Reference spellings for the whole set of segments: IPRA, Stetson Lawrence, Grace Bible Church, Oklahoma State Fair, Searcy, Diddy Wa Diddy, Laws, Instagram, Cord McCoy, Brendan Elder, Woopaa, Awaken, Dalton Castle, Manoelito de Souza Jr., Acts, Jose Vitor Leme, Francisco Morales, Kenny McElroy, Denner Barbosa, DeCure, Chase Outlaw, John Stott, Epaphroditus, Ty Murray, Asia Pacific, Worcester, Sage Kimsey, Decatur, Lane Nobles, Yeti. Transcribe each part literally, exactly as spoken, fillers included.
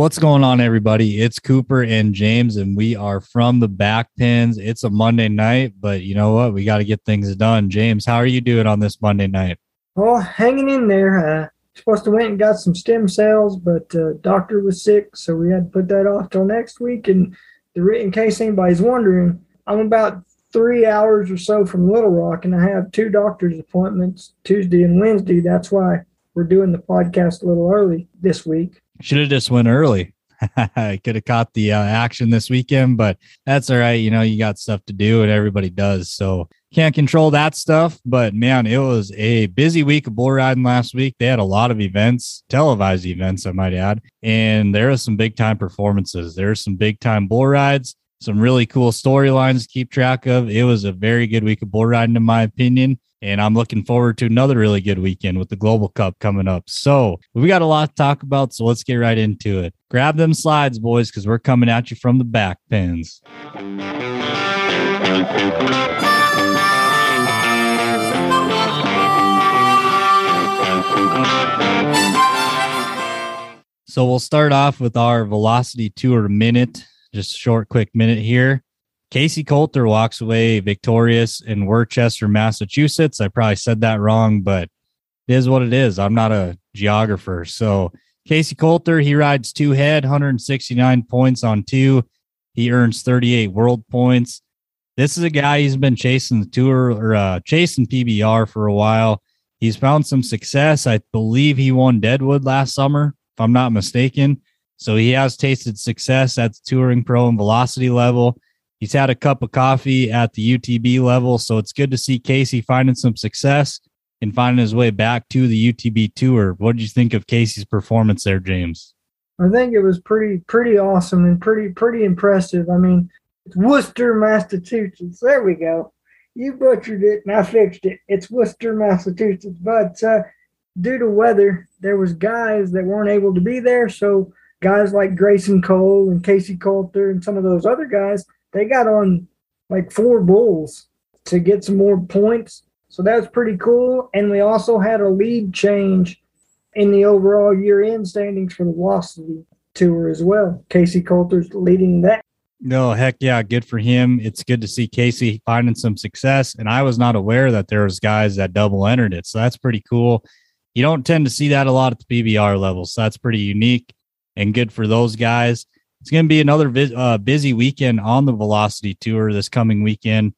What's going on, everybody? It's Cooper and James, and we are from the Back Pens. It's a Monday night, but you know what? We got to get things done. James, how are you doing on this Monday night? Well, hanging in there. Uh, supposed to went and got some stem cells, but uh, doctor was sick, so we had to put that off till next week. And in case anybody's wondering, I'm about three hours or so from Little Rock, and I have two doctor's appointments Tuesday and Wednesday. That's why we're doing the podcast a little early this week. Should have just went early. I could have caught the uh, action this weekend, but that's all right. You know, you got stuff to do, and everybody does. So can't control that stuff. But man, it was a busy week of bull riding last week. They had a lot of events, televised events, I might add. And there are some big time performances. There are some big time bull rides, some really cool storylines to keep track of. It was a very good week of bull riding, in my opinion. And I'm looking forward to another really good weekend with the Global Cup coming up. So we got a lot to talk about, so let's get right into it. Grab them slides, boys, because we're coming at you from the Back Pens. So we'll start off with our Velocity Tour minute, just a short, quick minute here. Casey Coulter walks away victorious in Worcester, Massachusetts. I probably said that wrong, but it is what it is. I'm not a geographer. So Casey Coulter, he rides two head, one hundred sixty-nine points on two. He earns thirty-eight world points. This is a guy who's been chasing the tour or uh, chasing P B R for a while. He's found some success. I believe he won Deadwood last summer, if I'm not mistaken. So he has tasted success at the touring pro and velocity level. He's had a cup of coffee at the U T B level, so it's good to see Casey finding some success and finding his way back to the U T B tour. What did you think of Casey's performance there, James? I think it was pretty pretty awesome and pretty pretty impressive. I mean, it's Worcester, Massachusetts. There we go. You butchered it, and I fixed it. It's Worcester, Massachusetts. But uh, due to weather, there was guys that weren't able to be there, so guys like Grayson Cole and Casey Coulter and some of those other guys, they got on like four bulls to get some more points. So that was pretty cool. And we also had a lead change in the overall year-end standings for the Velocity Tour as well. Casey Coulter's leading that. No, heck yeah, good for him. It's good to see Casey finding some success. And I was not aware that there was guys that double-entered it. So that's pretty cool. You don't tend to see that a lot at the P B R level. So that's pretty unique and good for those guys. It's going to be another uh, busy weekend on the Velocity Tour this coming weekend.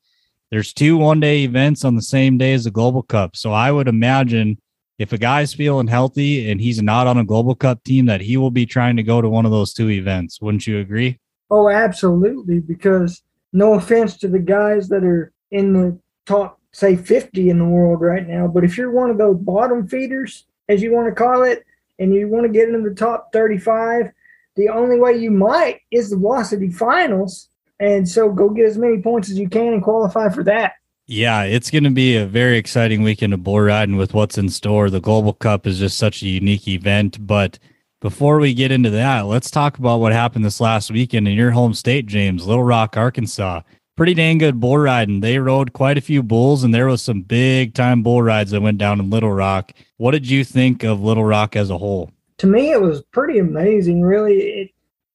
There's two one-day events on the same day as the Global Cup. So I would imagine if a guy's feeling healthy and he's not on a Global Cup team, that he will be trying to go to one of those two events. Wouldn't you agree? Oh, absolutely, because no offense to the guys that are in the top, say, fifty in the world right now, but if you're one of those bottom feeders, as you want to call it, and you want to get into the top thirty-five, the only way you might is the Velocity Finals, and so go get as many points as you can and qualify for that. Yeah, it's going to be a very exciting weekend of bull riding with what's in store. The Global Cup is just such a unique event, but before we get into that, let's talk about what happened this last weekend in your home state, James, Little Rock, Arkansas. Pretty dang good bull riding. They rode quite a few bulls, and there was some big-time bull rides that went down in Little Rock. What did you think of Little Rock as a whole? To me, it was pretty amazing, really. It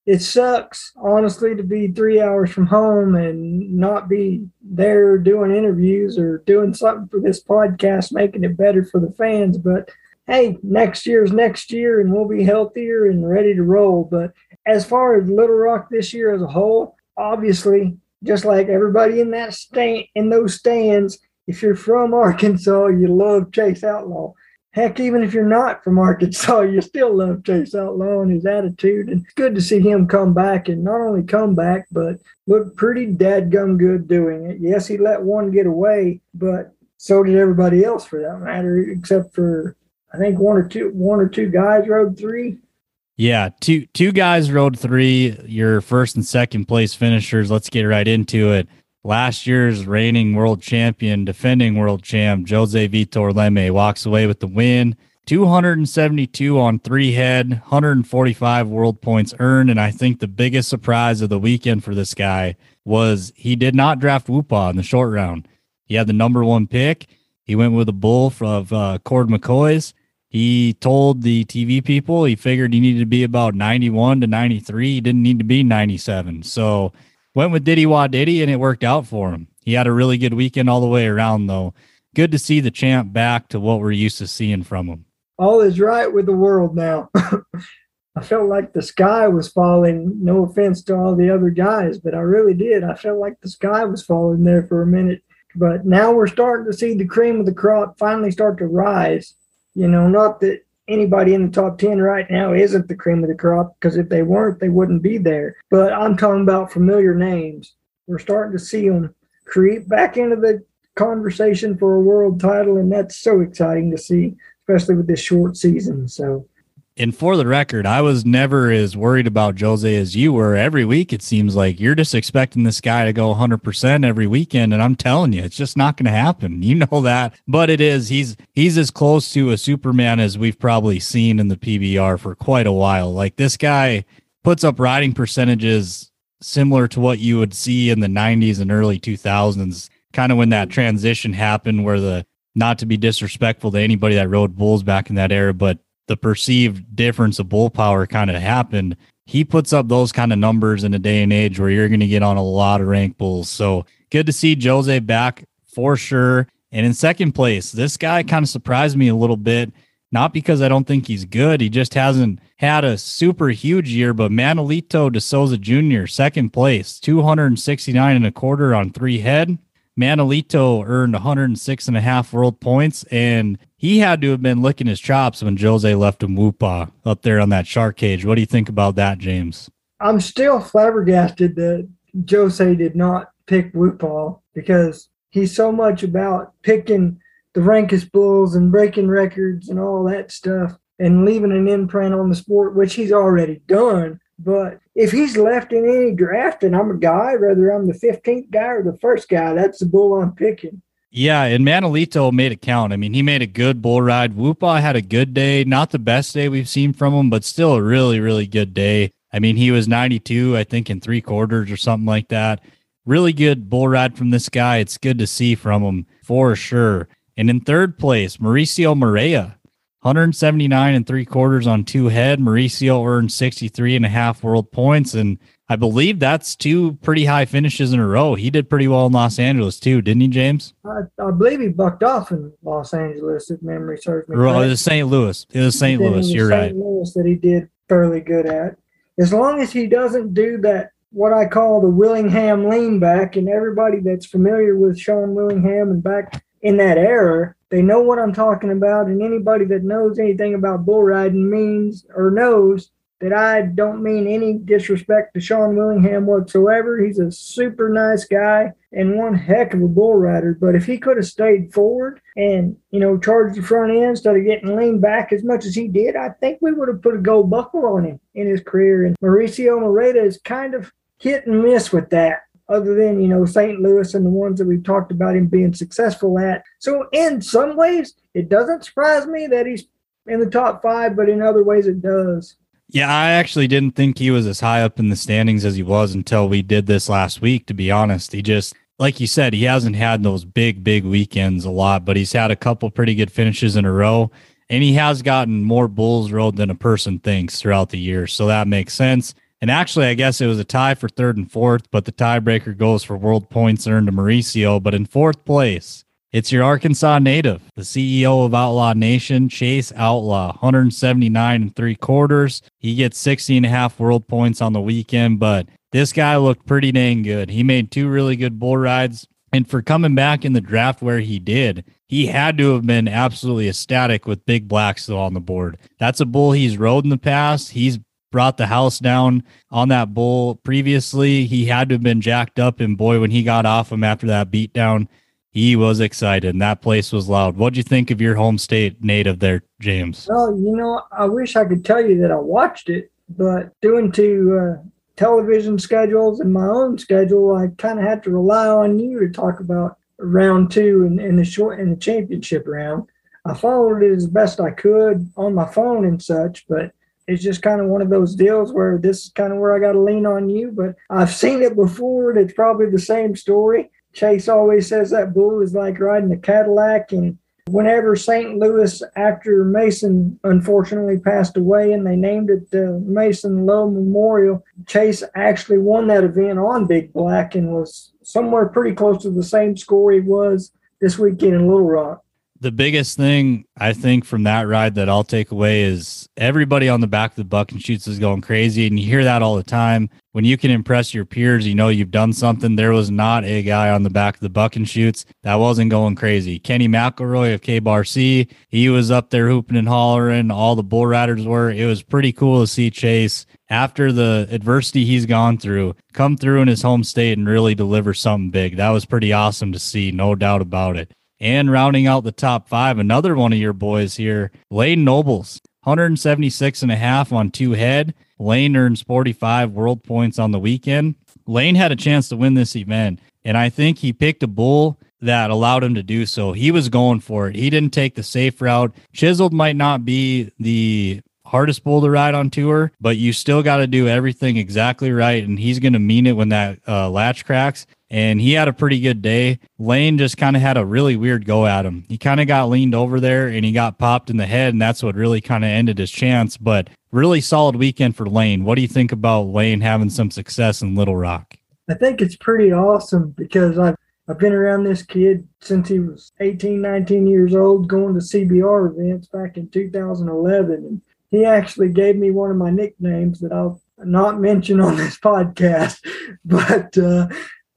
it sucks, honestly, to be three hours from home and not be there doing interviews or doing something for this podcast, making it better for the fans. But, hey, next year's next year, and we'll be healthier and ready to roll. But as far as Little Rock this year as a whole, obviously, just like everybody in that stand, in those stands, if you're from Arkansas, you love Chase Outlaw. Heck, even if you're not from Arkansas, you still love Chase Outlaw and his attitude. And it's good to see him come back, and not only come back, but look pretty dadgum good doing it. Yes, he let one get away, but so did everybody else for that matter, except for I think one or two, one or two guys rode three. Yeah, two two guys rode three. Your first and second place finishers. Let's get right into it. Last year's reigning world champion, defending world champ, Jose Vitor Leme walks away with the win. two hundred seventy-two on three head, one hundred forty-five world points earned. And I think the biggest surprise of the weekend for this guy was he did not draft Woopaa in the short round. He had the number one pick. He went with a bull of uh, Cord McCoy's. He told the T V people he figured he needed to be about ninety-one to ninety-three. He didn't need to be ninety-seven. So went with Diddy Wa Diddy, and it worked out for him. He had a really good weekend all the way around, though. Good to see the champ back to what we're used to seeing from him. All is right with the world now. I felt like the sky was falling. No offense to all the other guys, but I really did. I felt like the sky was falling there for a minute. But now we're starting to see the cream of the crop finally start to rise. You know, not that anybody in the top ten right now isn't the cream of the crop, because if they weren't, they wouldn't be there. But I'm talking about familiar names. We're starting to see them creep back into the conversation for a world title, and that's so exciting to see, especially with this short season. So, and for the record, I was never as worried about Jose as you were. Every week, it seems like you're just expecting this guy to go one hundred percent every weekend, and I'm telling you, it's just not going to happen. You know that, but it is. He's he's as close to a Superman as we've probably seen in the P B R for quite a while. Like, this guy puts up riding percentages similar to what you would see in the nineties and early two thousands, kind of when that transition happened where the, not to be disrespectful to anybody that rode bulls back in that era, but the perceived difference of bull power kind of happened. He puts up those kind of numbers in a day and age where you're going to get on a lot of rank bulls. So good to see Jose back for sure. And in second place, this guy kind of surprised me a little bit, not because I don't think he's good. He just hasn't had a super huge year, but Manoelito de Souza Junior, second place, two hundred sixty-nine and a quarter on three head. Manoelito earned one hundred six and a half world points, and he had to have been licking his chops when Jose left him Woopaa up there on that shark cage. What do you think about that, James? I'm still flabbergasted that Jose did not pick Woopaa, because he's so much about picking the rankest bulls and breaking records and all that stuff and leaving an imprint on the sport, which he's already done. But if he's left in any draft and I'm a guy, whether I'm the fifteenth guy or the first guy, that's the bull I'm picking. Yeah, and Manoelito made it count. I mean, he made a good bull ride. Woopaa had a good day, not the best day we've seen from him, but still a really, really good day. I mean, he was ninety-two, I think, in three quarters or something like that. Really good bull ride from this guy. It's good to see from him for sure. And in third place, Mauricio Moreta. one hundred seventy-nine and three quarters on two head. Mauricio earned sixty-three and a half world points. And I believe that's two pretty high finishes in a row. He did pretty well in Los Angeles too, didn't he, James? I, I believe he bucked off in Los Angeles, if memory serves me. Well, it was Saint Louis. It was Saint Louis. You're right. Saint Louis that he did fairly good at. As long as he doesn't do that, what I call the Willingham lean back, and everybody that's familiar with Sean Willingham and back in that era, they know what I'm talking about, and anybody that knows anything about bull riding means or knows that I don't mean any disrespect to Sean Willingham whatsoever. He's a super nice guy and one heck of a bull rider, but if he could have stayed forward and, you know, charged the front end instead of getting leaned back as much as he did, I think we would have put a gold buckle on him in his career. And Mauricio Moreta is kind of hit and miss with that, other than, you know, Saint Louis and the ones that we've talked about him being successful at. So in some ways, it doesn't surprise me that he's in the top five, but in other ways it does. Yeah, I actually didn't think he was as high up in the standings as he was until we did this last week, to be honest. He just, like you said, he hasn't had those big, big weekends a lot, but he's had a couple pretty good finishes in a row, and he has gotten more bulls rode than a person thinks throughout the year, so that makes sense. And actually, I guess it was a tie for third and fourth, but the tiebreaker goes for world points earned to Mauricio. But in fourth place, it's your Arkansas native, the C E O of Outlaw Nation, Chase Outlaw, one hundred seventy-nine and three quarters. He gets sixty and a half world points on the weekend, but this guy looked pretty dang good. He made two really good bull rides. And for coming back in the draft where he did, he had to have been absolutely ecstatic with Big Black still on the board. That's a bull he's rode in the past. He's brought the house down on that bull previously. He had to have been jacked up, and boy, when he got off him after that beatdown, he was excited, and that place was loud. What'd you think of your home state native there, James? Well, you know, I wish I could tell you that I watched it, but due to uh, television schedules and my own schedule, I kind of had to rely on you to talk about round two and, and the short and the championship round. I followed it as best I could on my phone and such, but it's just kind of one of those deals where this is kind of where I got to lean on you, but I've seen it before, and it's probably the same story. Chase always says that bull is like riding a Cadillac, and Whenever Saint Louis, after Mason unfortunately passed away and they named it the Mason Lowe Memorial, Chase actually won that event on Big Black and was somewhere pretty close to the same score he was this weekend in Little Rock. The biggest thing I think from that ride that I'll take away is everybody on the back of the buck and shoots is going crazy. And you hear that all the time. When you can impress your peers, you know, you've done something. There was not a guy on the back of the buck and shoots that wasn't going crazy. Kenny McElroy of K-Bar C, he was up there hooping and hollering. All the bull riders were. It was pretty cool to see Chase, after the adversity he's gone through, come through in his home state and really deliver something big. That was pretty awesome to see. No doubt about it. And rounding out the top five, another one of your boys here, Lane Nobles, one seventy-six and a half on two head. Lane earns forty-five world points on the weekend. Lane had a chance to win this event, and I think he picked a bull that allowed him to do so. He was going for it. He didn't take the safe route. Chiseled might not be the hardest bull to ride on tour, but you still got to do everything exactly right, and he's going to mean it when that uh, latch cracks. And he had a pretty good day. Lane just kind of had a really weird go at him. He kind of got leaned over there and he got popped in the head, and that's what really kind of ended his chance. But really solid weekend for Lane. What do you think about Lane having some success in Little Rock? I think it's pretty awesome because I've, I've been around this kid since he was eighteen, nineteen years old, going to C B R events back in two thousand eleven. And he actually gave me one of my nicknames that I'll not mention on this podcast, but uh,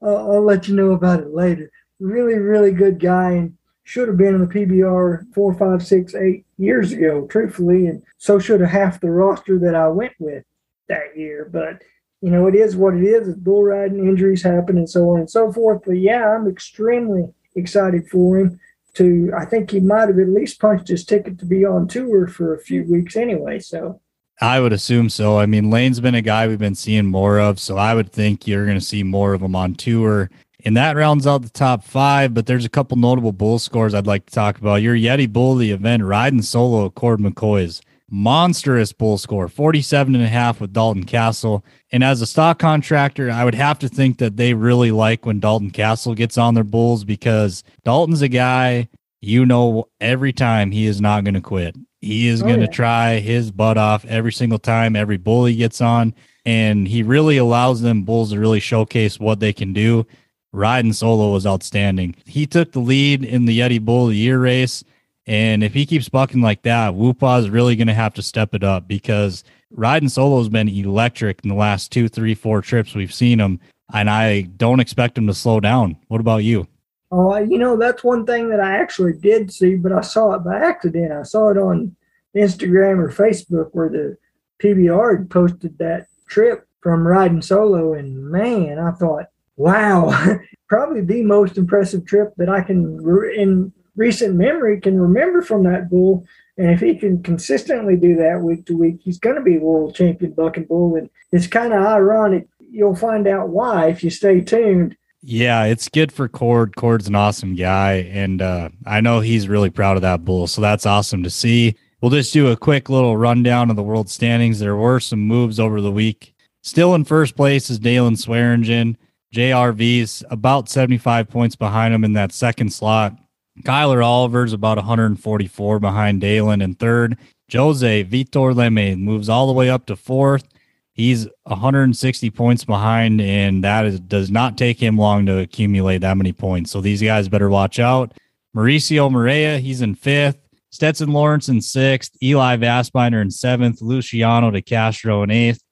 I'll, I'll let you know about it later. Really, really good guy, and should have been in the P B R four, five, six, eight years ago, truthfully, and so should have half the roster that I went with that year. But, you know, it is what it is. It's bull riding, injuries happen, and so on and so forth. But, yeah, I'm extremely excited for him to – I think he might have at least punched his ticket to be on tour for a few weeks anyway, so – I would assume so. I mean, Lane's been a guy we've been seeing more of, so I would think you're going to see more of him on tour. And that rounds out the top five, but there's a couple notable bull scores I'd like to talk about. Your Yeti bull of the event, Riding Solo, Cord McCoy's monstrous bull score, forty-seven and a half with Dalton Castle. And as a stock contractor, I would have to think that they really like when Dalton Castle gets on their bulls, because Dalton's a guy, you know, every time he is not going to quit. He is oh, going to yeah. try his butt off every single time, every bull he gets on, and he really allows them bulls to really showcase what they can do. Riding Solo was outstanding. He took the lead in the Yeti Bull of the Year race, and if he keeps bucking like that, Woopaa is really going to have to step it up, because Riding Solo has been electric in the last two, three, four trips we've seen him, and I don't expect him to slow down. What about you? Oh, you know, that's one thing that I actually did see, but I saw it by accident. I saw it on Instagram or Facebook where the P B R posted that trip from Riding Solo, and, man, I thought, wow, probably the most impressive trip that I can, re- in recent memory, can remember from that bull. And if he can consistently do that week to week, he's going to be a world champion bucking bull. And it's kind of ironic. You'll find out why if you stay tuned. Yeah, it's good for Cord. Cord's an awesome guy, and uh, I know he's really proud of that bull, so that's awesome to see. We'll just do a quick little rundown of the world standings. There were some moves over the week. Still in first place is Dalen Swearingen. J R V's about seventy-five points behind him in that second slot. Kyler Oliver's about one forty-four behind Dalen in third. Jose Vitor Leme moves all the way up to fourth. He's one sixty points behind, and that is, does not take him long to accumulate that many points. So these guys better watch out. Mauricio Moreta, he's in fifth. Stetson Lawrence in sixth. Eli Vassbinder in seventh. Luciano de Castro in eighth.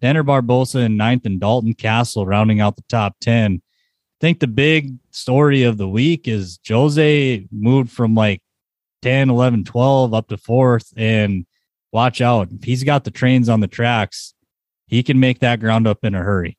Denner Barbosa in ninth. And Dalton Castle rounding out the top ten. I think the big story of the week is Jose moved from like ten, eleven, twelve up to fourth. And watch out. He's got the trains on the tracks. He can make that ground up in a hurry.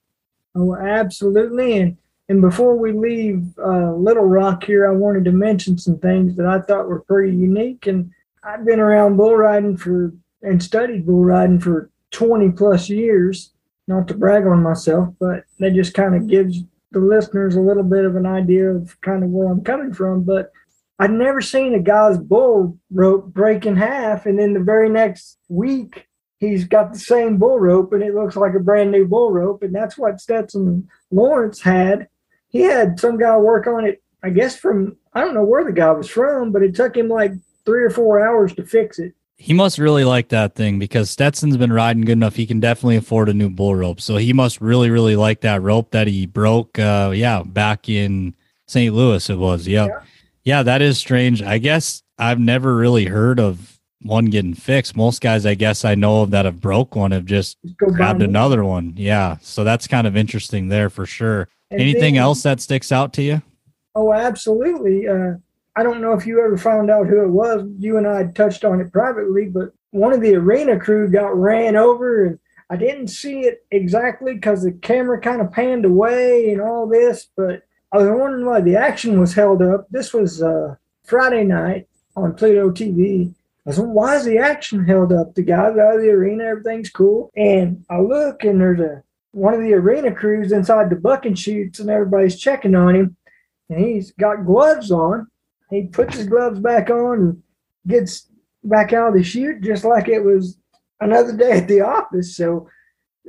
Oh, absolutely. And and before we leave uh, Little Rock here, I wanted to mention some things that I thought were pretty unique. And I've been around bull riding for and studied bull riding for twenty plus years, not to brag on myself, but that just kind of gives the listeners a little bit of an idea of kind of where I'm coming from. But I'd never seen a guy's bull rope break in half, and then the very next week, he's got the same bull rope, and it looks like a brand new bull rope, and that's what Stetson Lawrence had. He had some guy work on it, I guess, from I don't know where the guy was from, but it took him like three or four hours to fix it. He must really like that thing because Stetson's been riding good enough. He can definitely afford a new bull rope. So he must really, really like that rope that he broke. Uh, yeah. Back in Saint Louis, it was. Yep. Yeah. Yeah. That is strange. I guess I've never really heard of one getting fixed. Most guys, I guess I know of that have broke one have just grabbed another one. Yeah. So that's kind of interesting there for sure. And anything then, else that sticks out to you? Oh, absolutely. Uh, I don't know if you ever found out who it was. You and I had touched on it privately, but one of the arena crew got ran over, and I didn't see it exactly because the camera kind of panned away and all this, but I was wondering why the action was held up. This was uh, Friday night on Pluto T V. I was wondering, why is the action held up? The guy's out of the arena, everything's cool. And I look, and there's a one of the arena crews inside the buck and shoots, and everybody's checking on him, and he's got gloves on. He puts his gloves back on and gets back out of the chute just like it was another day at the office. So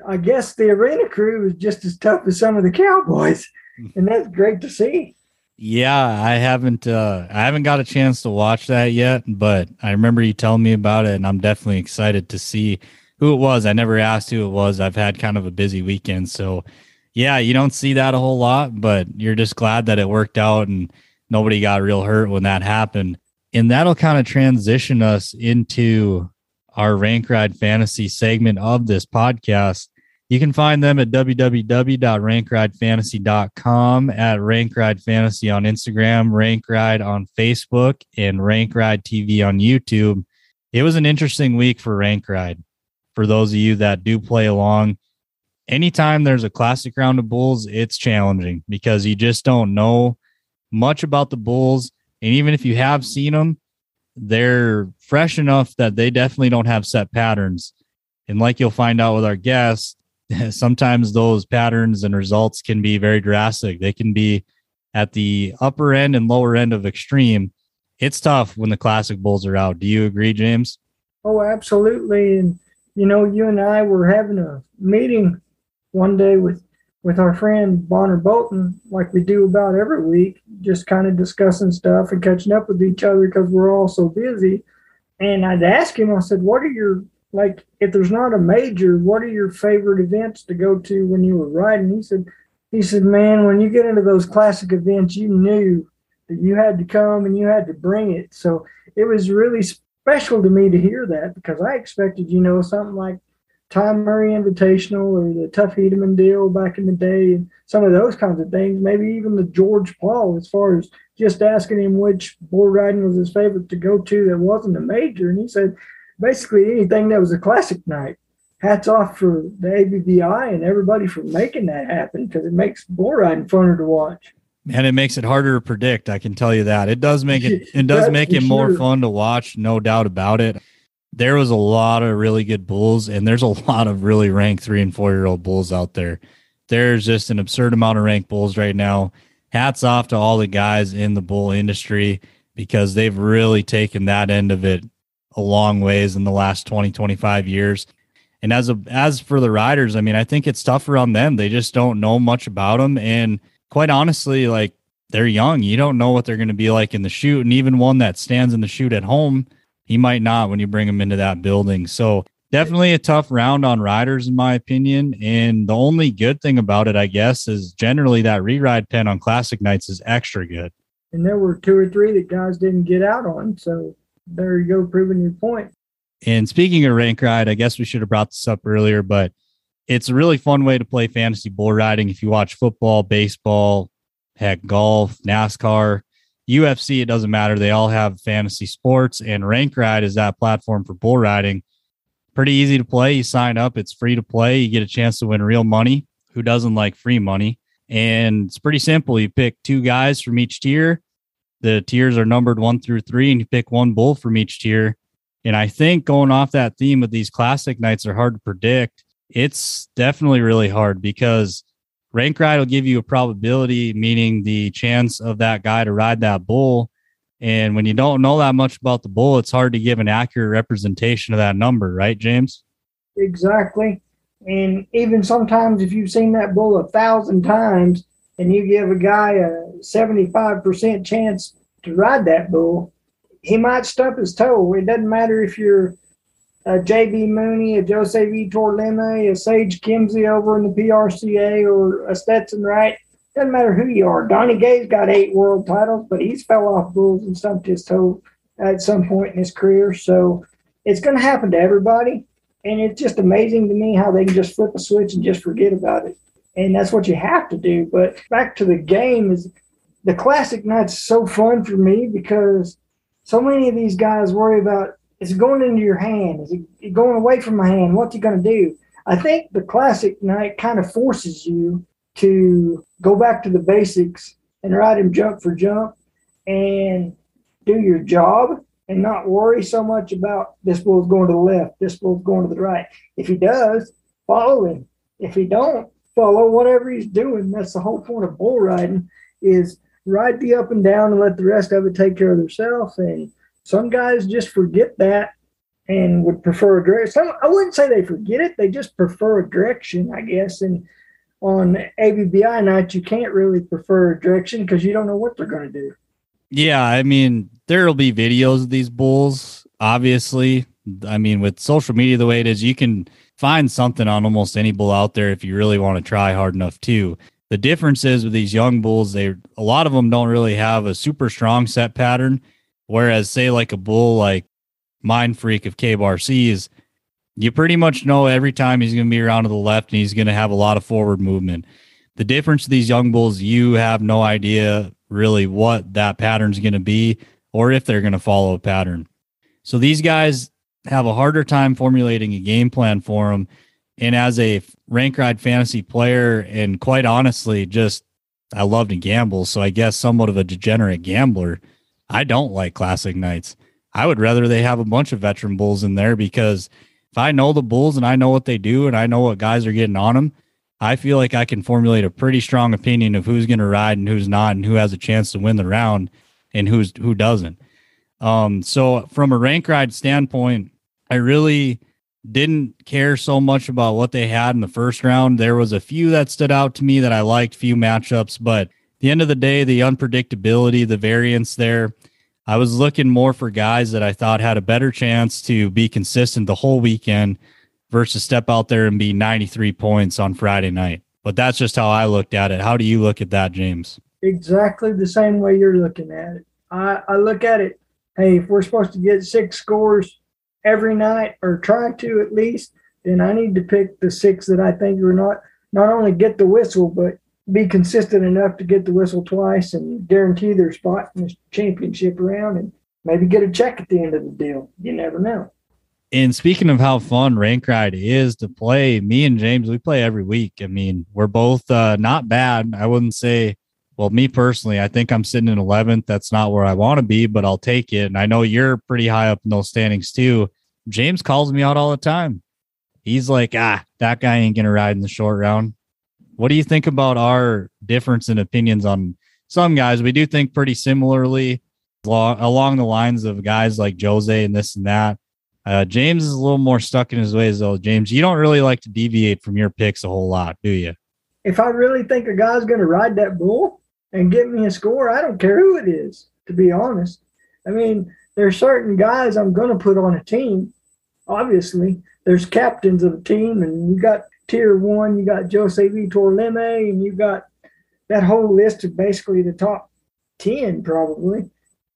I guess the arena crew was just as tough as some of the cowboys, and that's great to see. Yeah, I haven't uh, I haven't got a chance to watch that yet, but I remember you telling me about it, and I'm definitely excited to see who it was. I never asked who it was. I've had kind of a busy weekend. So, yeah, you don't see that a whole lot, but you're just glad that it worked out and nobody got real hurt when that happened. And that'll kind of transition us into our Rank Ride Fantasy segment of this podcast. You can find them at w w w dot rank ride fantasy dot com, at Rank Ride Fantasy on Instagram, Rank Ride on Facebook, and Rank Ride T V on YouTube. It was an interesting week for Rank Ride. For those of you that do play along, anytime there's a classic round of bulls, it's challenging because you just don't know much about the bulls, and even if you have seen them, they're fresh enough that they definitely don't have set patterns. And like you'll find out with our guests, sometimes those patterns and results can be very drastic. They can be at the upper end and lower end of extreme. It's tough when the classic bulls are out. Do you agree, James? Oh, absolutely. And you know, you and I were having a meeting one day with with our friend Bonner Bolton, like we do about every week, just kind of discussing stuff and catching up with each other because we're all so busy. And I'd ask him, I said, what are your, like, if there's not a major, what are your favorite events to go to when you were riding? He said, he said, man, when you get into those classic events, you knew that you had to come and you had to bring it. So it was really special to me to hear that because I expected, you know, something like Tom Murray Invitational or the Tough Hedeman deal back in the day, and some of those kinds of things, maybe even the George Paul, as far as just asking him which bull riding was his favorite to go to that wasn't a major. And he said basically anything that was a classic night. Hats off for the A B B I and everybody for making that happen because it makes bull riding funner to watch. And it makes it harder to predict, I can tell you that. It does make it it does make it more sure. fun to watch, no doubt about it. There was a lot of really good bulls, and there's a lot of really rank three and four year old bulls out there. There's just an absurd amount of rank bulls right now. Hats off to all the guys in the bull industry because they've really taken that end of it a long ways in the last twenty, twenty-five years. And as a, as for the riders, I mean, I think it's tougher on them. They just don't know much about them. And quite honestly, like, they're young. You don't know what they're going to be like in the shoot. And even one that stands in the shoot at home, he might not when you bring him into that building. So definitely a tough round on riders, in my opinion. And the only good thing about it, I guess, is generally that re-ride pen on classic nights is extra good. And there were two or three that guys didn't get out on. So there you go, proving your point. And speaking of Rank Ride, I guess we should have brought this up earlier, but it's a really fun way to play fantasy bull riding. If you watch football, baseball, heck, golf, NASCAR, U F C, it doesn't matter. They all have fantasy sports, and Rank Ride is that platform for bull riding. Pretty easy to play. You sign up. It's free to play. You get a chance to win real money. Who doesn't like free money? And it's pretty simple. You pick two guys from each tier. The tiers are numbered one through three, and you pick one bull from each tier. And I think going off that theme of these classic nights are hard to predict, it's definitely really hard because Rank Ride will give you a probability, meaning the chance of that guy to ride that bull. And when you don't know that much about the bull, it's hard to give an accurate representation of that number, right, James? Exactly. And even sometimes if you've seen that bull a thousand times and you give a guy a seventy-five percent chance to ride that bull. He might stump his toe. It doesn't matter if you're a J B Mooney, a Jose Vitor Leme, a Sage Kimsey over in the P R C A, or a Stetson Wright. Doesn't matter who you are. Donnie Gay's got eight world titles, but he's fell off bulls and stumped his toe at some point in his career. So it's going to happen to everybody. And it's just amazing to me how they can just flip a switch and just forget about it. And that's what you have to do. But back to the game, is the classic night's so fun for me because so many of these guys worry about, is it going into your hand? Is it going away from my hand? What's he going to do? I think the classic night kind of forces you to go back to the basics and ride him jump for jump and do your job and not worry so much about this bull's going to the left, this bull's going to the right. If he does, follow him. If he don't, follow whatever he's doing. That's the whole point of bull riding, is ride the up and down and let the rest of it take care of themselves. And some guys just forget that and would prefer a direction. I wouldn't say they forget it. They just prefer a direction, I guess. And on A B B I night, you can't really prefer a direction because you don't know what they're going to do. Yeah, I mean, there will be videos of these bulls, obviously. I mean, with social media the way it is, you can find something on almost any bull out there if you really want to try hard enough too. The difference is with these young bulls, they a lot of them don't really have a super strong set pattern. Whereas, say, like a bull like Mind Freak of K-Bar C is, you pretty much know every time he's going to be around to the left and he's going to have a lot of forward movement. The difference to these young bulls, you have no idea really what that pattern's going to be or if they're going to follow a pattern. So these guys have a harder time formulating a game plan for them. And as a Rank Ride Fantasy player, and quite honestly, just I love to gamble, so I guess somewhat of a degenerate gambler, I don't like classic nights. I would rather they have a bunch of veteran bulls in there, because if I know the bulls and I know what they do and I know what guys are getting on them, I feel like I can formulate a pretty strong opinion of who's going to ride and who's not, and who has a chance to win the round and who's who doesn't. Um, so from a rank ride standpoint, I really didn't care so much about what they had in the first round. There was a few that stood out to me that I liked, few matchups, but the end of the day, the unpredictability, the variance there, I was looking more for guys that I thought had a better chance to be consistent the whole weekend versus step out there and be ninety-three points on Friday night. But that's just how I looked at it. How do you look at that, James? Exactly the same way you're looking at it. I, I look at it, hey, if we're supposed to get six scores every night, or try to at least, then I need to pick the six that I think are not, not only get the whistle, but be consistent enough to get the whistle twice and guarantee their spot in this championship round and maybe get a check at the end of the deal. You never know. And speaking of how fun Rank Ride is to play, me and James, we play every week. I mean, we're both uh, not bad. I wouldn't say, well, me personally, I think I'm sitting in eleventh. That's not where I want to be, but I'll take it. And I know you're pretty high up in those standings too. James calls me out all the time. He's like, ah, that guy ain't going to ride in the short round. What do you think about our difference in opinions on some guys? We do think pretty similarly along the lines of guys like Jose and this and that. Uh, James is a little more stuck in his ways, though. James, you don't really like to deviate from your picks a whole lot, do you? If I really think a guy's going to ride that bull and get me a score, I don't care who it is, to be honest. I mean, there are certain guys I'm going to put on a team, obviously. There's captains of a team, and you got – Tier one, you got Jose Vitor Leme, and you got that whole list of basically the top ten, probably.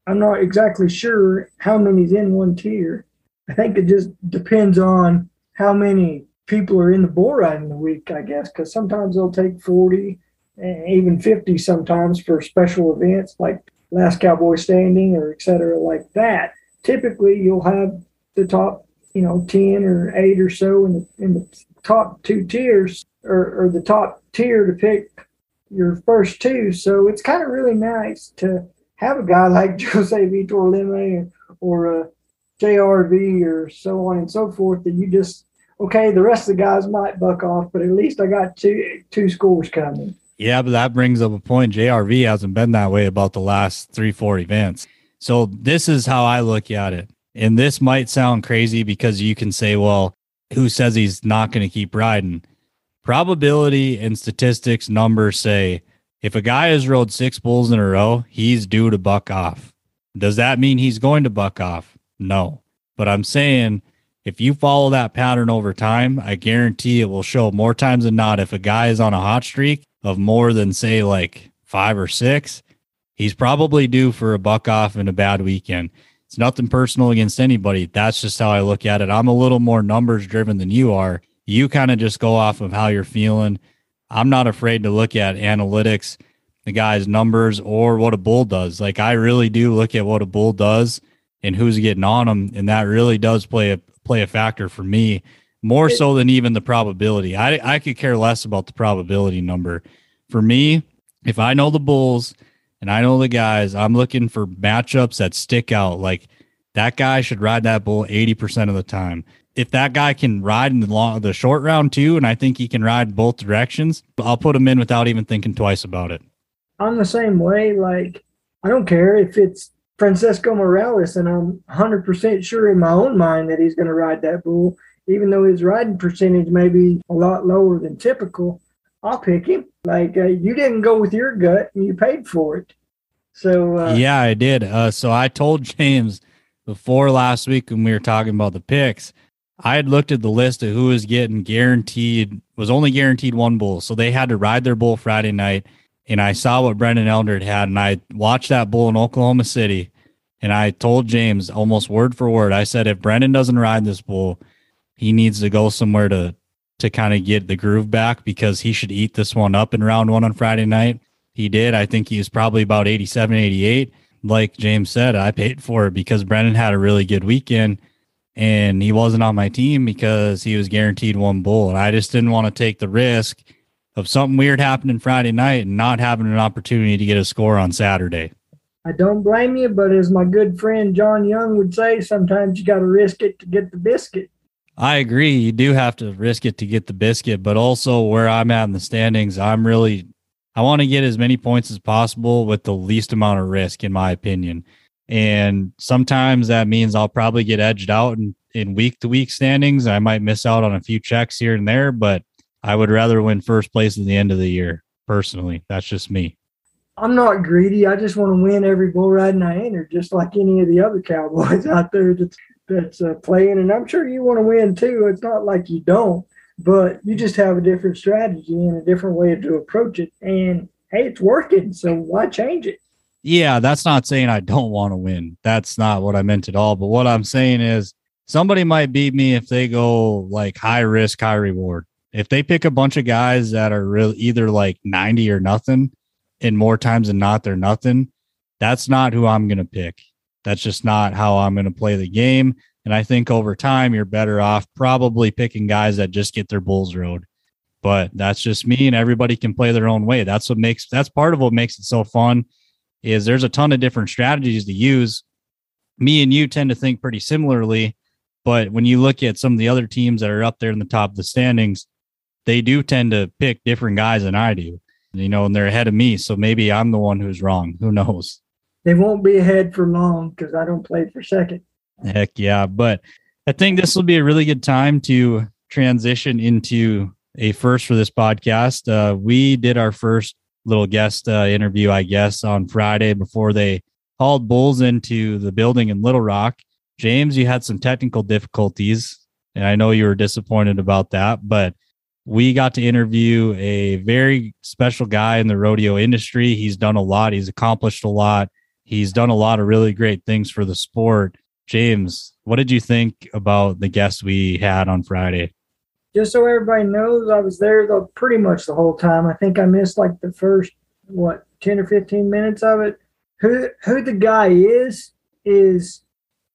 I'm not exactly sure how many's in one tier. I think it just depends on how many people are in the bull riding the week, I guess, because sometimes they'll take forty and even fifty sometimes for special events like Last Cowboy Standing or et cetera like that. Typically, you'll have the top, you know, ten or eight or so in the in the top two tiers or, or the top tier to pick your first two. So it's kind of really nice to have a guy like Jose Vitor Leme or, or uh, J R V or so on and so forth that you just, okay, the rest of the guys might buck off, but at least I got two two scores coming. Yeah, but that brings up a point. J R V hasn't been that way about the last three, four events. So this is how I look at it. And this might sound crazy because you can say, well, who says he's not going to keep riding? Probability and statistics numbers say if a guy has rode six bulls in a row, he's due to buck off. Does that mean he's going to buck off? No. But I'm saying if you follow that pattern over time, I guarantee it will show more times than not. If a guy is on a hot streak of more than, say, like five or six, he's probably due for a buck off and a bad weekend. It's nothing personal against anybody. That's just how I look at it. I'm a little more numbers driven than you are. You kind of just go off of how you're feeling. I'm not afraid to look at analytics, the guy's numbers, or what a bull does. Like, I really do look at what a bull does and who's getting on them. And that really does play a, play a factor for me, more so than even the probability. I, I could care less about the probability number. For me, if I know the bulls, and I know the guys, I'm looking for matchups that stick out. Like, that guy should ride that bull eighty percent of the time. If that guy can ride in the long, the short round too, and I think he can ride both directions, I'll put him in without even thinking twice about it. I'm the same way. Like, I don't care if it's Francisco Morales and I'm one hundred percent sure in my own mind that he's going to ride that bull, even though his riding percentage may be a lot lower than typical. I'll pick him. Like, uh, you didn't go with your gut, and you paid for it. So uh, yeah, I did. Uh, so I told James before last week when we were talking about the picks, I had looked at the list of who was getting guaranteed, was only guaranteed one bull. So they had to ride their bull Friday night, and I saw what Brendan Elder had had, and I watched that bull in Oklahoma City, and I told James almost word for word. I said, if Brendan doesn't ride this bull, he needs to go somewhere to to kind of get the groove back, because he should eat this one up in round one on Friday night. He did. I think he was probably about eighty-seven, eighty-eight. Like James said, I paid for it because Brendan had a really good weekend and he wasn't on my team because he was guaranteed one bull. And I just didn't want to take the risk of something weird happening Friday night and not having an opportunity to get a score on Saturday. I don't blame you, but as my good friend John Young would say, sometimes you got to risk it to get the biscuit. I agree. You do have to risk it to get the biscuit, but also where I'm at in the standings, I'm really, I want to get as many points as possible with the least amount of risk, in my opinion. And sometimes that means I'll probably get edged out in, in week to week standings. I might miss out on a few checks here and there, but I would rather win first place at the end of the year. Personally, that's just me. I'm not greedy. I just want to win every bull riding I enter, just like any of the other cowboys out there that's, that's uh, playing. And I'm sure you want to win too. It's not like you don't, but you just have a different strategy and a different way to approach it. And hey, it's working, so why change it? Yeah, that's not saying I don't want to win. That's not what I meant at all. But what I'm saying is somebody might beat me if they go like high risk, high reward. If they pick a bunch of guys that are really either like ninety or nothing, and more times than not, they're nothing. That's not who I'm going to pick. That's just not how I'm going to play the game. And I think over time, you're better off probably picking guys that just get their bulls rode. But that's just me, and everybody can play their own way. That's what makes, that's part of what makes it so fun, is there's a ton of different strategies to use. Me and you tend to think pretty similarly, but when you look at some of the other teams that are up there in the top of the standings, they do tend to pick different guys than I do. You know, and they're ahead of me, so maybe I'm the one who's wrong. Who knows? They won't be ahead for long because I don't play for second. Heck yeah, but I think this will be a really good time to transition into a first for this podcast. Uh, we did our first little guest uh, interview, I guess, on Friday before they hauled bulls into the building in Little Rock. James, you had some technical difficulties, and I know you were disappointed about that, but we got to interview a very special guy in the rodeo industry. He's done a lot. He's accomplished a lot. He's done a lot of really great things for the sport. James, what did you think about the guest we had on Friday? Just so everybody knows, I was there the, pretty much the whole time. I think I missed like the first, what, ten or fifteen minutes of it. Who who the guy is, is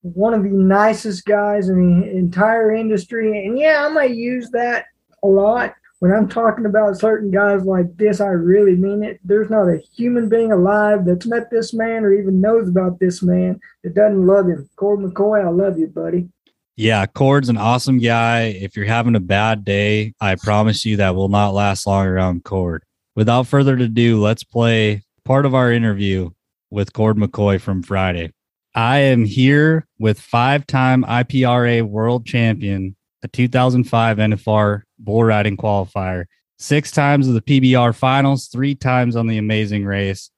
one of the nicest guys in the entire industry. And yeah, I might use that a lot when I'm talking about certain guys like this. I really mean it. There's not a human being alive that's met this man or even knows about this man that doesn't love him. Cord McCoy, I love you, buddy. Yeah, Cord's an awesome guy. If you're having a bad day, I promise you that will not last long around Cord. Without further ado, let's play part of our interview with Cord McCoy from Friday. I am here with five-time I P R A world champion, a two thousand five N F R bull riding qualifier, six times of the P B R finals, three times on the Amazing Race,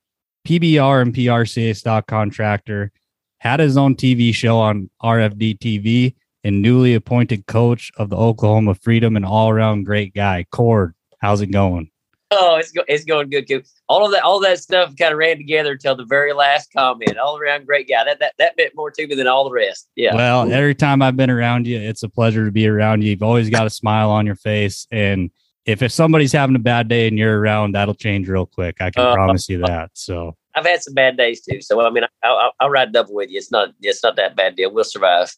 P B R and P R C A stock contractor, had his own T V show on R F D T V, and newly appointed coach of the Oklahoma Freedom and all-around great guy. Cord, how's it going? Oh, it's go- it's going good. Coop. All of that, all that stuff kind of ran together till the very last comment. All around great guy. That that that meant more to me than all the rest. Yeah. Well, every time I've been around you, it's a pleasure to be around you. You've always got a smile on your face, and if if somebody's having a bad day and you're around, that'll change real quick. I can uh, promise you that. So I've had some bad days too. So I mean, I'll, I'll, I'll ride double with you. It's not it's not that bad deal. We'll survive.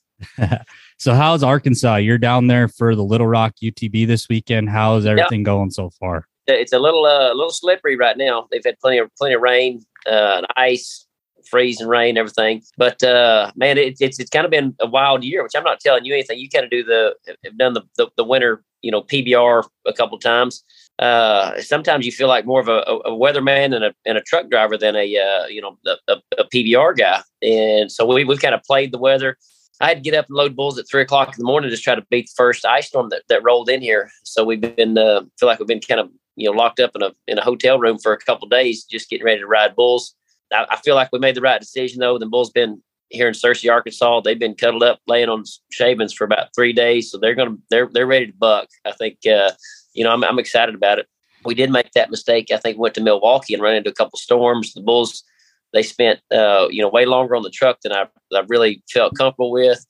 So how's Arkansas? You're down there for the Little Rock U T B this weekend. How's everything yeah. going so far? It's a little, uh, a little slippery right now. They've had plenty of, plenty of rain, uh, and ice, freeze and rain, everything. But uh, man, it, it's it's kind of been a wild year. Which I'm not telling you anything. You kind of do the, have done the, the the winter, you know, P B R a couple of times. Uh, sometimes you feel like more of a, a weatherman and a and a truck driver than a uh, you know a, a, a P B R guy. And so we we've kind of played the weather. I had to get up and load bulls at three o'clock in the morning to try to beat the first ice storm that, that rolled in here. So we've been uh, feel like we've been kind of you know locked up in a in a hotel room for a couple of days, just getting ready to ride bulls. I, I feel like we made the right decision though. The bulls been here in Searcy, Arkansas. They've been cuddled up, laying on shavings for about three days, so they're gonna they're they're ready to buck. I think uh, you know I'm I'm excited about it. We did make that mistake. I think we went to Milwaukee and ran into a couple storms. The bulls. They spent, uh, you know, way longer on the truck than I, I really felt comfortable with.